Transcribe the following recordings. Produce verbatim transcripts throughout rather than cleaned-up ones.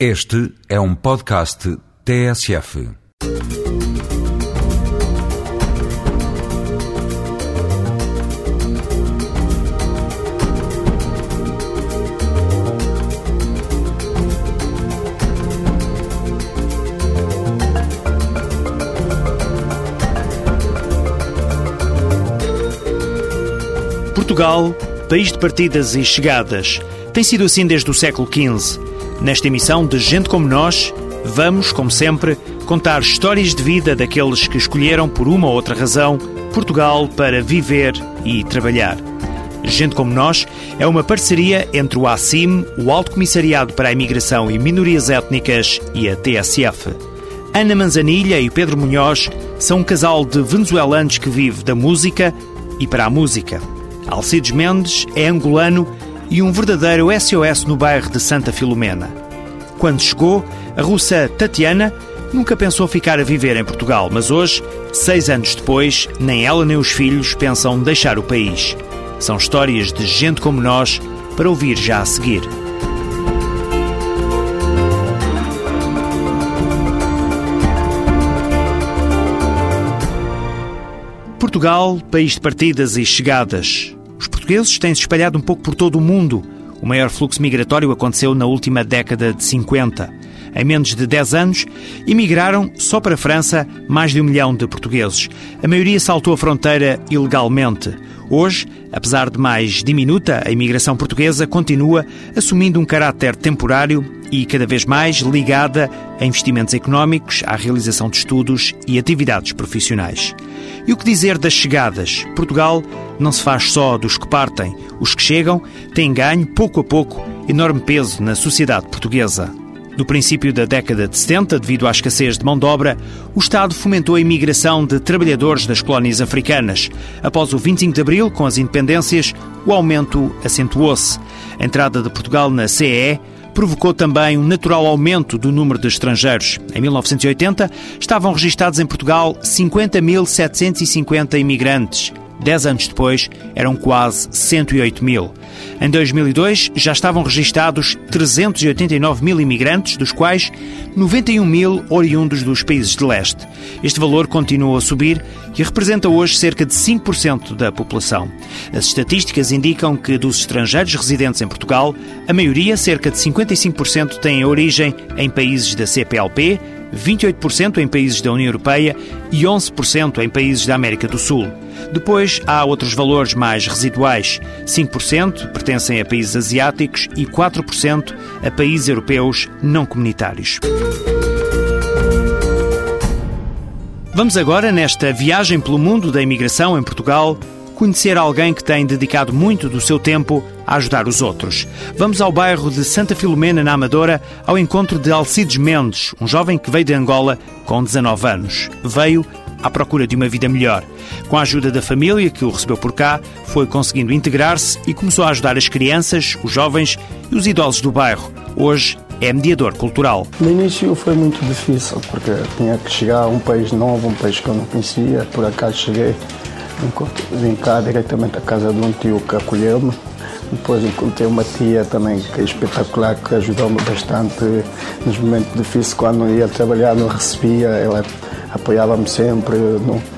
Este é um podcast T S F. Portugal, país de partidas e chegadas, tem sido assim desde o século quinze. Nesta emissão de Gente Como Nós, vamos, como sempre, contar histórias de vida daqueles que escolheram, por uma ou outra razão, Portugal para viver e trabalhar. Gente Como Nós é uma parceria entre o A C I M, o Alto Comissariado para a Imigração e Minorias Étnicas, e a T S F. Ana Manzanilla e Pedro Munhoz são um casal de venezuelanos que vive da música e para a música. Alcides Mendes é angolano e um verdadeiro S O S no bairro de Santa Filomena. Quando chegou, a russa Tatiana nunca pensou ficar a viver em Portugal, mas hoje, seis anos depois, nem ela nem os filhos pensam deixar o país. São histórias de gente como nós para ouvir já a seguir. Portugal, país de partidas e chegadas. Os portugueses têm-se espalhado um pouco por todo o mundo. O maior fluxo migratório aconteceu na última década de cinquenta. Em menos de dez anos, emigraram só para a França mais de um milhão de portugueses. A maioria saltou a fronteira ilegalmente. Hoje, apesar de mais diminuta, a imigração portuguesa continua assumindo um caráter temporário e cada vez mais ligada a investimentos económicos, à realização de estudos e atividades profissionais. E o que dizer das chegadas? Portugal não se faz só dos que partem. Os que chegam têm ganho, pouco a pouco, enorme peso na sociedade portuguesa. No princípio da década de setenta, devido à escassez de mão de obra, o Estado fomentou a imigração de trabalhadores das colónias africanas. Após o vinte e cinco de abril, com as independências, o aumento acentuou-se. A entrada de Portugal na C E E provocou também um natural aumento do número de estrangeiros. Em mil novecentos e oitenta, estavam registados em Portugal cinquenta mil setecentos e cinquenta imigrantes. Dez anos depois, eram quase cento e oito mil. Em dois mil e dois, já estavam registados trezentos e oitenta e nove mil imigrantes, dos quais noventa e um mil oriundos dos países de leste. Este valor continua a subir e representa hoje cerca de cinco por cento da população. As estatísticas indicam que, dos estrangeiros residentes em Portugal, a maioria, cerca de cinquenta e cinco por cento, tem origem em países da C P L P, vinte e oito por cento em países da União Europeia e onze por cento em países da América do Sul. Depois há outros valores mais residuais. cinco por cento pertencem a países asiáticos e quatro por cento a países europeus não comunitários. Vamos agora, nesta viagem pelo mundo da imigração em Portugal, conhecer alguém que tem dedicado muito do seu tempo a ajudar os outros. Vamos ao bairro de Santa Filomena, na Amadora, ao encontro de Alcides Mendes, um jovem que veio de Angola com dezanove anos. Veio à procura de uma vida melhor. Com a ajuda da família, que o recebeu por cá, foi conseguindo integrar-se e começou a ajudar as crianças, os jovens e os idosos do bairro. Hoje é mediador cultural. No início foi muito difícil, porque tinha que chegar a um país novo, um país que eu não conhecia. Por acaso cheguei, vim cá diretamente à casa de um tio que acolheu-me. Depois encontrei uma tia também que é espetacular, que ajudou-me bastante nos momentos difíceis. Quando ia trabalhar não recebia, ela apoiava-me sempre,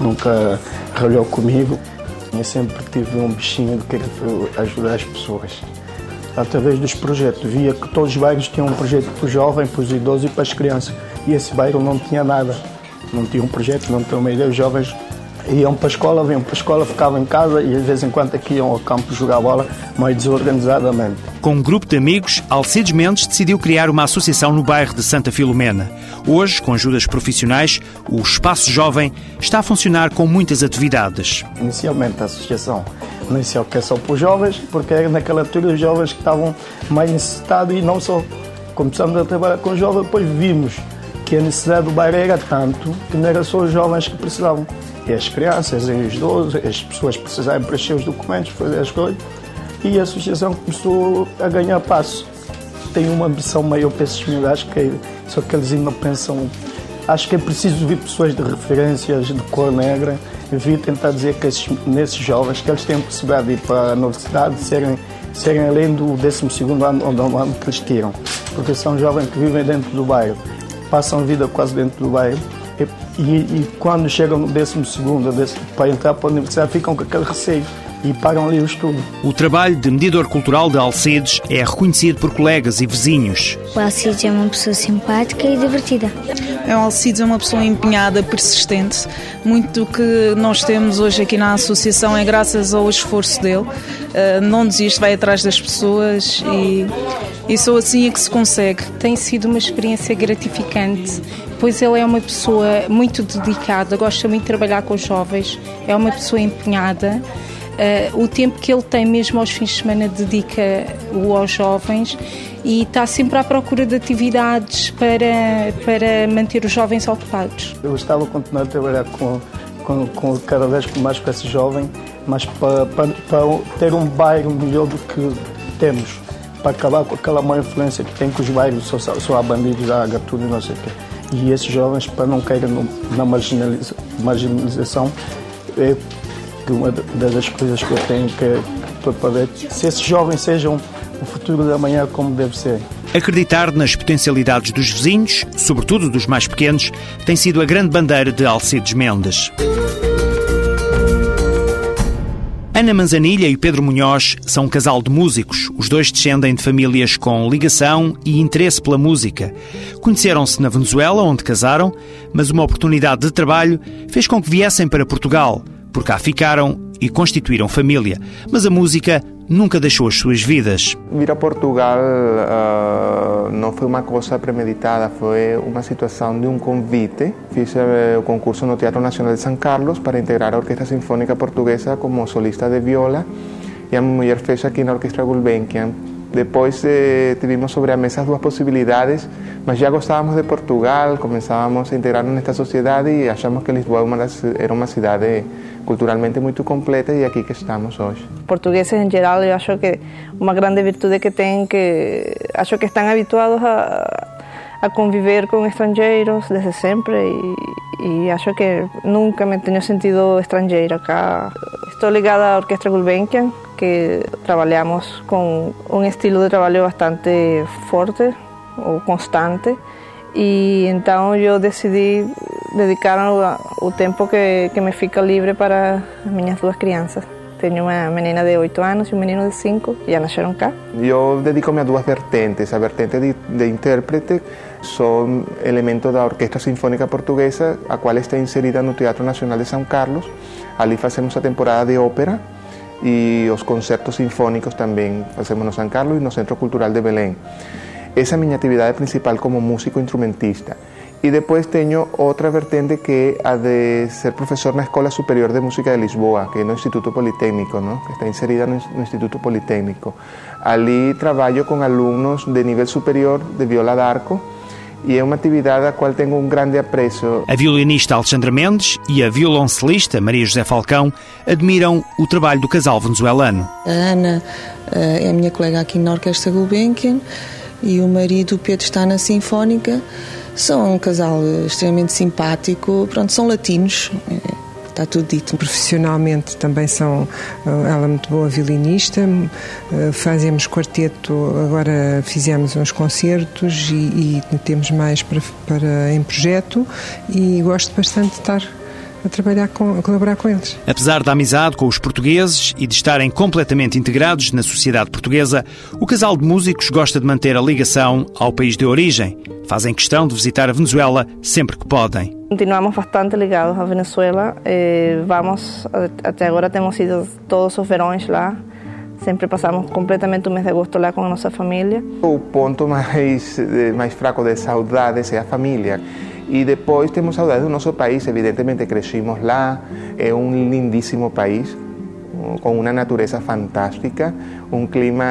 nunca ralhou comigo. Eu sempre tive um bichinho de querer ajudar as pessoas. Através dos projetos, via que todos os bairros tinham um projeto para os jovens, para os idosos e para as crianças. E esse bairro não tinha nada, não tinha um projeto, não tinha uma ideia. Os jovens iam para a escola, vinham para a escola, ficavam em casa e de vez em quando aqui iam ao campo jogar bola, mas desorganizadamente. Com um grupo de amigos, Alcides Mendes decidiu criar uma associação no bairro de Santa Filomena. Hoje, com ajudas profissionais, o Espaço Jovem está a funcionar com muitas atividades. Inicialmente a associação não iniciou que é só para os jovens, porque era naquela altura os jovens que estavam mais necessitados e não só. Começamos a trabalhar com os jovens, depois vimos que a necessidade do bairro era tanto que não era só os jovens que precisavam. E as crianças, e os idosos, as pessoas precisavam preencher os documentos, fazer as coisas. E a associação começou a ganhar passo. Tem uma ambição maior para esses miúdos, que só que eles ainda pensam. Acho que é preciso vir pessoas de referências, de cor negra, vir tentar dizer que esses, nesses jovens, que eles têm a possibilidade de ir para a universidade, serem, serem além do décimo segundo ano, onde ano que eles tiram. porque são jovens que vivem dentro do bairro, passam vida quase dentro do bairro, e, e, e quando chegam no décimo segundo para entrar para a universidade ficam com aquele receio e pagam ali o estudo. O trabalho de mediador cultural de Alcides é reconhecido por colegas e vizinhos. O Alcides é uma pessoa simpática e divertida. O Alcides é uma pessoa empenhada, persistente. Muito do que nós temos hoje aqui na associação é graças ao esforço dele. Não desiste, vai atrás das pessoas e, e só assim é que se consegue. Tem sido uma experiência gratificante, pois ele é uma pessoa muito dedicada, gosta muito de trabalhar com os jovens, é uma pessoa empenhada. Uh, o tempo que ele tem mesmo aos fins de semana dedica-o aos jovens e está sempre à procura de atividades para, para manter os jovens ocupados. Eu estava a continuar a trabalhar com, com, com cada vez mais com esse jovem, mas para, para, para ter um bairro melhor do que temos, para acabar com aquela má influência que tem, que os bairros só, só há bandidos, há gatuno e não sei o quê. E esses jovens, para não cair na marginaliza, marginalização, é, que uma das coisas que eu tenho que poder, se esses jovens sejam o futuro da manhã como deve ser. Acreditar nas potencialidades dos vizinhos, sobretudo dos mais pequenos, tem sido a grande bandeira de Alcides Mendes. Ana Manzanilla e Pedro Munhoz são um casal de músicos. Os dois descendem de famílias com ligação e interesse pela música. Conheceram-se na Venezuela, onde casaram, mas uma oportunidade de trabalho fez com que viessem para Portugal. Por cá ficaram e constituíram família, mas a música nunca deixou as suas vidas. Vir a Portugal uh, não foi uma coisa premeditada, foi uma situação de um convite. Fiz uh, o concurso no Teatro Nacional de São Carlos para integrar a Orquestra Sinfônica Portuguesa como solista de viola e a mulher fez aqui na Orquestra Gulbenkian. Depois eh, tivemos sobre a mesa duas possibilidades, mas já gostávamos de Portugal, começávamos a integrar-nos nesta sociedade e achamos que Lisboa era uma cidade culturalmente muito completa e é aqui que estamos hoje. Portugueses em geral, eu acho que uma grande virtude que têm, que acho que estão habituados a, a conviver com estrangeiros desde sempre e, e acho que nunca me tenho sentido estrangeira cá. Estou ligada à Orquestra Gulbenkian, que trabalhamos com um estilo de trabalho bastante forte ou constante e então eu decidi dedicar o tempo que, que me fica livre para as minhas duas crianças. Tenho uma menina de oito anos e um menino de cinco e já nasceram cá. Eu dedico-me a duas vertentes, a vertente de, de intérprete, sou elemento da Orquestra Sinfônica Portuguesa, a qual está inserida no Teatro Nacional de São Carlos. Ali fazemos a temporada de ópera e os concertos sinfônicos também fazemos no São Carlos e no Centro Cultural de Belém. Essa é a minha atividade principal como músico instrumentista. E depois tenho outra vertente que é a de ser professor na Escola Superior de Música de Lisboa, que é no Instituto Politécnico, ¿no? Que está inserida no Instituto Politécnico. Ali trabalho com alunos de nível superior de viola d'arco e é uma atividade a qual tenho um grande apreço. A violinista Alexandra Mendes e a violoncelista Maria José Falcão admiram o trabalho do casal venezuelano. A Ana é a minha colega aqui na Orquestra Gulbenkian e o marido Pedro está na Sinfónica. São um casal extremamente simpático, pronto, são latinos, está tudo dito. Profissionalmente também são, ela é muito boa violinista, fazemos quarteto, agora fizemos uns concertos e, e temos mais para, para em projeto e gosto bastante de estar a trabalhar com, a colaborar com eles. Apesar da amizade com os portugueses e de estarem completamente integrados na sociedade portuguesa, o casal de músicos gosta de manter a ligação ao país de origem. Fazem questão de visitar a Venezuela sempre que podem. Continuamos bastante ligados à Venezuela. Eh, vamos, até agora temos ido todos os verões lá. Sempre passamos completamente o mês de agosto lá com a nossa família. O ponto mais, mais fraco de saudades é a família. E depois temos saudades do nosso país, evidentemente crescimos lá, é um lindíssimo país, com uma natureza fantástica, um clima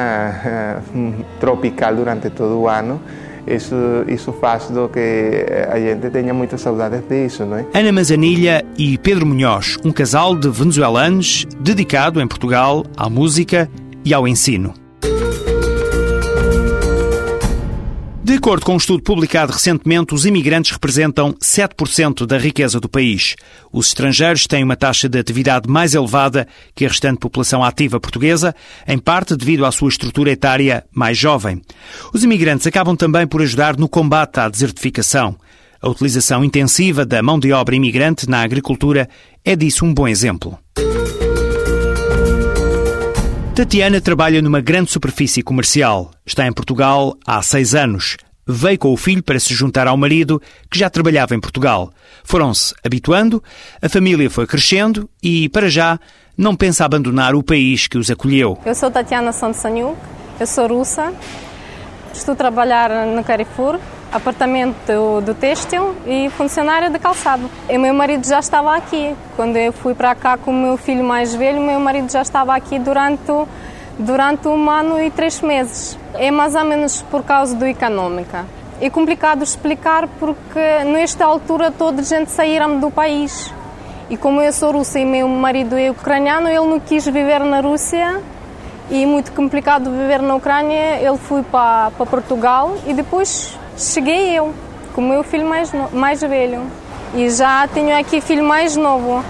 tropical durante todo o ano. Isso, isso faz do que a gente tenha muitas saudades disso, não é? Ana Manzanilla e Pedro Munhoz, um casal de venezuelanos dedicado em Portugal à música e ao ensino. De acordo com um estudo publicado recentemente, os imigrantes representam sete por cento da riqueza do país. Os estrangeiros têm uma taxa de atividade mais elevada que a restante população ativa portuguesa, em parte devido à sua estrutura etária mais jovem. Os imigrantes acabam também por ajudar no combate à desertificação. A utilização intensiva da mão de obra imigrante na agricultura é disso um bom exemplo. Tatiana trabalha numa grande superfície comercial. Está em Portugal há seis anos. Veio com o filho para se juntar ao marido, que já trabalhava em Portugal. Foram-se habituando, a família foi crescendo e, para já, não pensa abandonar o país que os acolheu. Eu sou Tatiana Santosaniuk, eu sou russa, estou a trabalhar no Carrefour, apartamento do têxtil e funcionário de calçado. E meu marido já estava aqui. Quando eu fui para cá com o meu filho mais velho, meu marido já estava aqui durante, durante um ano e três meses. É mais ou menos por causa do econômica. É complicado explicar porque nesta altura toda a gente saíram do país. E como eu sou russa e meu marido é ucraniano, ele não quis viver na Rússia. E é muito complicado viver na Ucrânia. Ele foi para, para Portugal e depois cheguei eu, com o meu filho mais, no, mais velho. E já tenho aqui filho mais novo.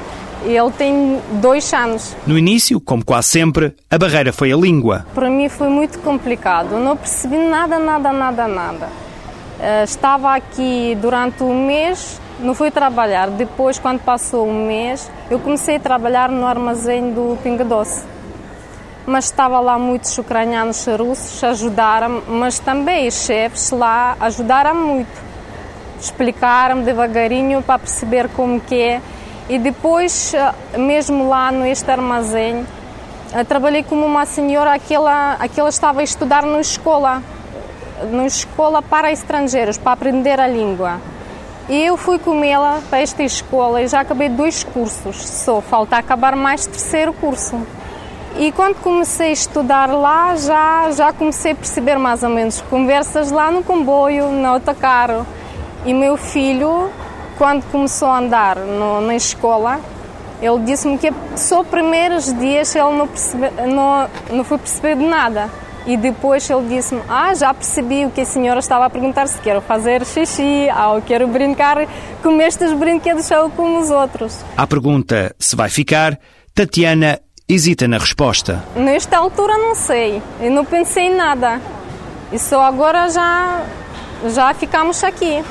Ele tem dois anos. No início, como quase sempre, a barreira foi a língua. Para mim foi muito complicado. Não percebi nada, nada, nada, nada. Uh, estava aqui durante um mês, não fui trabalhar. Depois, quando passou um mês, eu comecei a trabalhar no armazém do Pingo Doce. Mas estava lá muitos ucranianos e russos, ajudaram, mas também os chefes lá ajudaram muito. Explicaram devagarinho para perceber como que é. E depois, mesmo lá neste armazém, trabalhei como uma senhora, aquela, aquela estava a estudar na escola, na escola para estrangeiros, para aprender a língua. E eu fui com ela para esta escola e já acabei dois cursos, só falta acabar mais terceiro curso. E quando comecei a estudar lá, já, já comecei a perceber mais ou menos conversas lá no comboio, no autocarro. E meu filho, quando começou a andar no, na escola, ele disse-me que só os primeiros dias ele não, percebe, não, não foi perceber de nada. E depois ele disse-me, ah, já percebi o que a senhora estava a perguntar, se quero fazer xixi, ou quero brincar com estes brinquedos ou com os outros. À pergunta se vai ficar, Tatiana hesita na resposta. Nesta altura não sei, eu não pensei em nada. E só agora já, já ficamos aqui.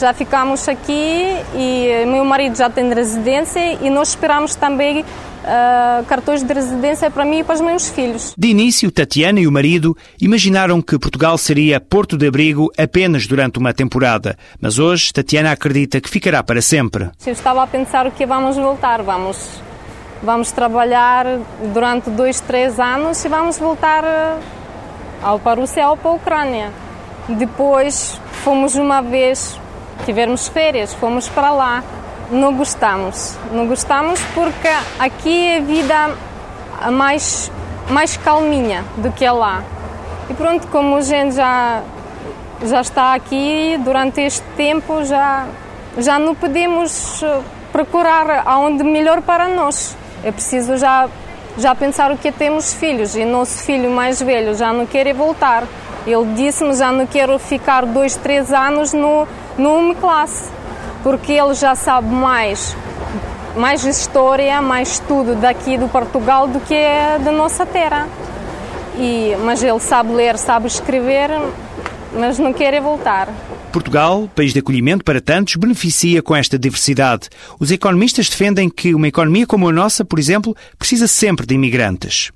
Já ficamos aqui e meu marido já tem residência e nós esperamos também uh, cartões de residência para mim e para os meus filhos. De início, Tatiana e o marido imaginaram que Portugal seria porto de abrigo apenas durante uma temporada. Mas hoje, Tatiana acredita que ficará para sempre. Eu estava a pensar o que vamos voltar, vamos... Vamos trabalhar durante dois, três anos e vamos voltar ou para a Rússia ou para a Ucrânia. Depois fomos uma vez, tivemos férias, fomos para lá. Não gostamos. Não gostamos porque aqui é a vida é mais, mais calminha do que lá. E pronto, como a gente já, já está aqui, durante este tempo já, já não podemos procurar aonde melhor para nós. É preciso já, já pensar o que temos filhos. E nosso filho mais velho já não quer voltar. Ele disse-me, já não quero ficar dois, três anos no, no classe, porque ele já sabe mais, mais história, mais tudo daqui do Portugal do que da nossa terra. E, mas ele sabe ler, sabe escrever, mas não quer voltar. Portugal, país de acolhimento para tantos, beneficia com esta diversidade. Os economistas defendem que uma economia como a nossa, por exemplo, precisa sempre de imigrantes.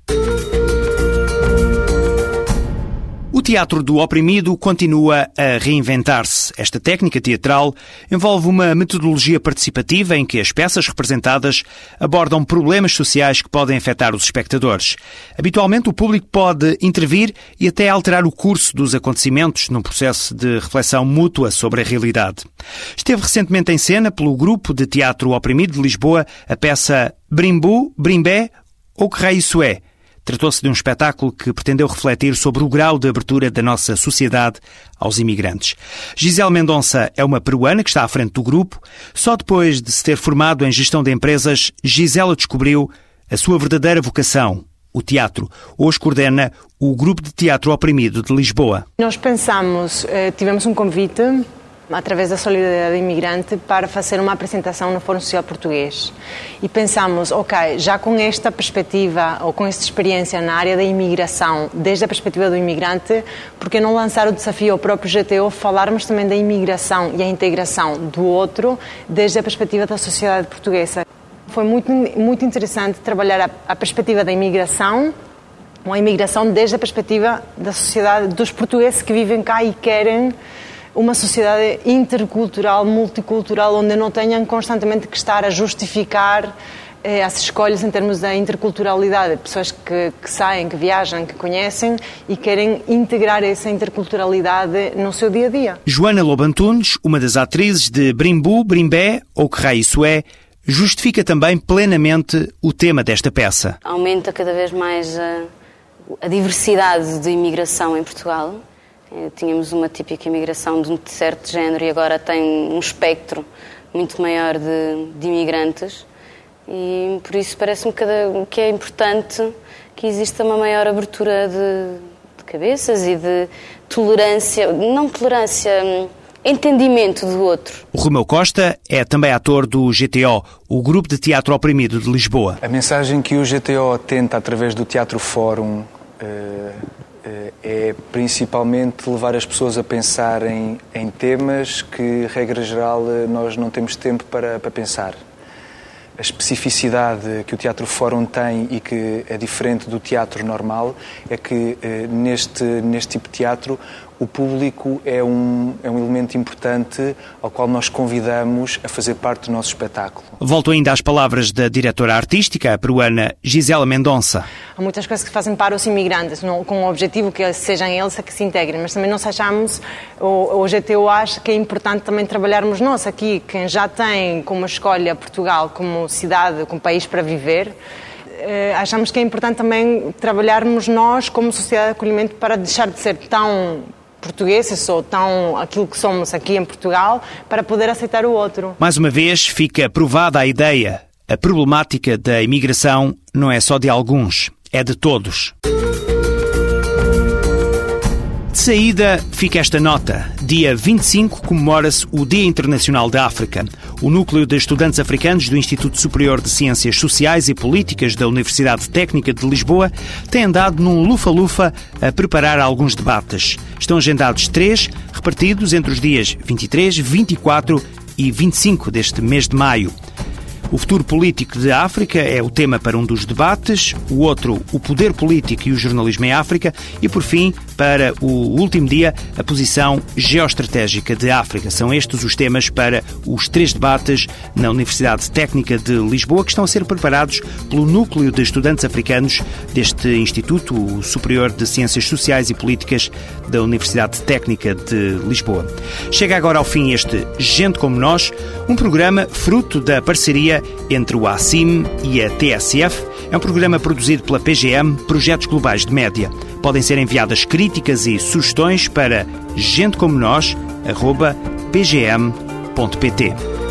O teatro do oprimido continua a reinventar-se. Esta técnica teatral envolve uma metodologia participativa em que as peças representadas abordam problemas sociais que podem afetar os espectadores. Habitualmente, o público pode intervir e até alterar o curso dos acontecimentos num processo de reflexão mútua sobre a realidade. Esteve recentemente em cena pelo Grupo de Teatro Oprimido de Lisboa a peça Brimbu, Brimbé ou Que Raio Isso É? Tratou-se de um espetáculo que pretendeu refletir sobre o grau de abertura da nossa sociedade aos imigrantes. Gisela Mendonça é uma peruana que está à frente do grupo. Só depois de se ter formado em gestão de empresas, Gisela descobriu a sua verdadeira vocação, o teatro. Hoje coordena o Grupo de Teatro Oprimido de Lisboa. Nós pensamos, tivemos um convite através da solidariedade imigrante para fazer uma apresentação no Fórum Social Português. E pensamos, ok, já com esta perspectiva ou com esta experiência na área da imigração, desde a perspectiva do imigrante, porque não lançar o desafio ao próprio G T O, falarmos também da imigração e a integração do outro desde a perspectiva da sociedade portuguesa. Foi muito, muito interessante trabalhar a, a perspectiva da imigração, uma imigração desde a perspectiva da sociedade, dos portugueses que vivem cá e querem uma sociedade intercultural, multicultural, onde não tenham constantemente que estar a justificar eh, as escolhas em termos da interculturalidade. Pessoas que, que saem, que viajam, que conhecem e querem integrar essa interculturalidade no seu dia-a-dia. Joana Lobo Antunes, uma das atrizes de Brimbu, Brimbé, ou que raio isso é, justifica também plenamente o tema desta peça. Aumenta cada vez mais a, a diversidade de imigração em Portugal. Tínhamos uma típica imigração de um certo género e agora tem um espectro muito maior de, de imigrantes e por isso parece-me que é importante que exista uma maior abertura de, de cabeças e de tolerância, não tolerância, entendimento do outro. O Romeu Costa é também ator do G T O, o Grupo de Teatro Oprimido de Lisboa. A mensagem que o G T O tenta através do Teatro Fórum Uh... é principalmente levar as pessoas a pensar em, em temas que, regra geral, nós não temos tempo para, para pensar. A especificidade que o Teatro Fórum tem e que é diferente do teatro normal é que, neste, neste tipo de teatro, o público é um, é um elemento importante ao qual nós convidamos a fazer parte do nosso espetáculo. Volto ainda às palavras da diretora artística, a peruana Gisela Mendonça. Há muitas coisas que fazem para os imigrantes, não, com o objetivo que sejam eles a que se integrem, mas também nós achamos, o G T O acha que é importante também trabalharmos nós aqui, quem já tem como escolha Portugal como cidade, como país para viver. Achamos que é importante também trabalharmos nós como sociedade de acolhimento para deixar de ser tão portugueses ou tão aquilo que somos aqui em Portugal, para poder aceitar o outro. Mais uma vez fica provada a ideia. A problemática da imigração não é só de alguns, é de todos. De saída fica esta nota. Dia vinte e cinco comemora-se o Dia Internacional da África. O Núcleo de Estudantes Africanos do Instituto Superior de Ciências Sociais e Políticas da Universidade Técnica de Lisboa tem andado num lufa-lufa a preparar alguns debates. Estão agendados três, repartidos entre os dias vinte e três, vinte e quatro e vinte e cinco deste mês de maio. O futuro político da África é o tema para um dos debates, o outro, o poder político e o jornalismo em África e, por fim, para o último dia, a posição geoestratégica de África. São estes os temas para os três debates na Universidade Técnica de Lisboa que estão a ser preparados pelo Núcleo de Estudantes Africanos deste Instituto Superior de Ciências Sociais e Políticas da Universidade Técnica de Lisboa. Chega agora ao fim este Gente Como Nós, um programa fruto da parceria entre o A C I M e a T S F. É um programa produzido pela P G M Projetos Globais de Média. Podem ser enviadas críticas e sugestões para gentecomonos arroba p g m ponto p t.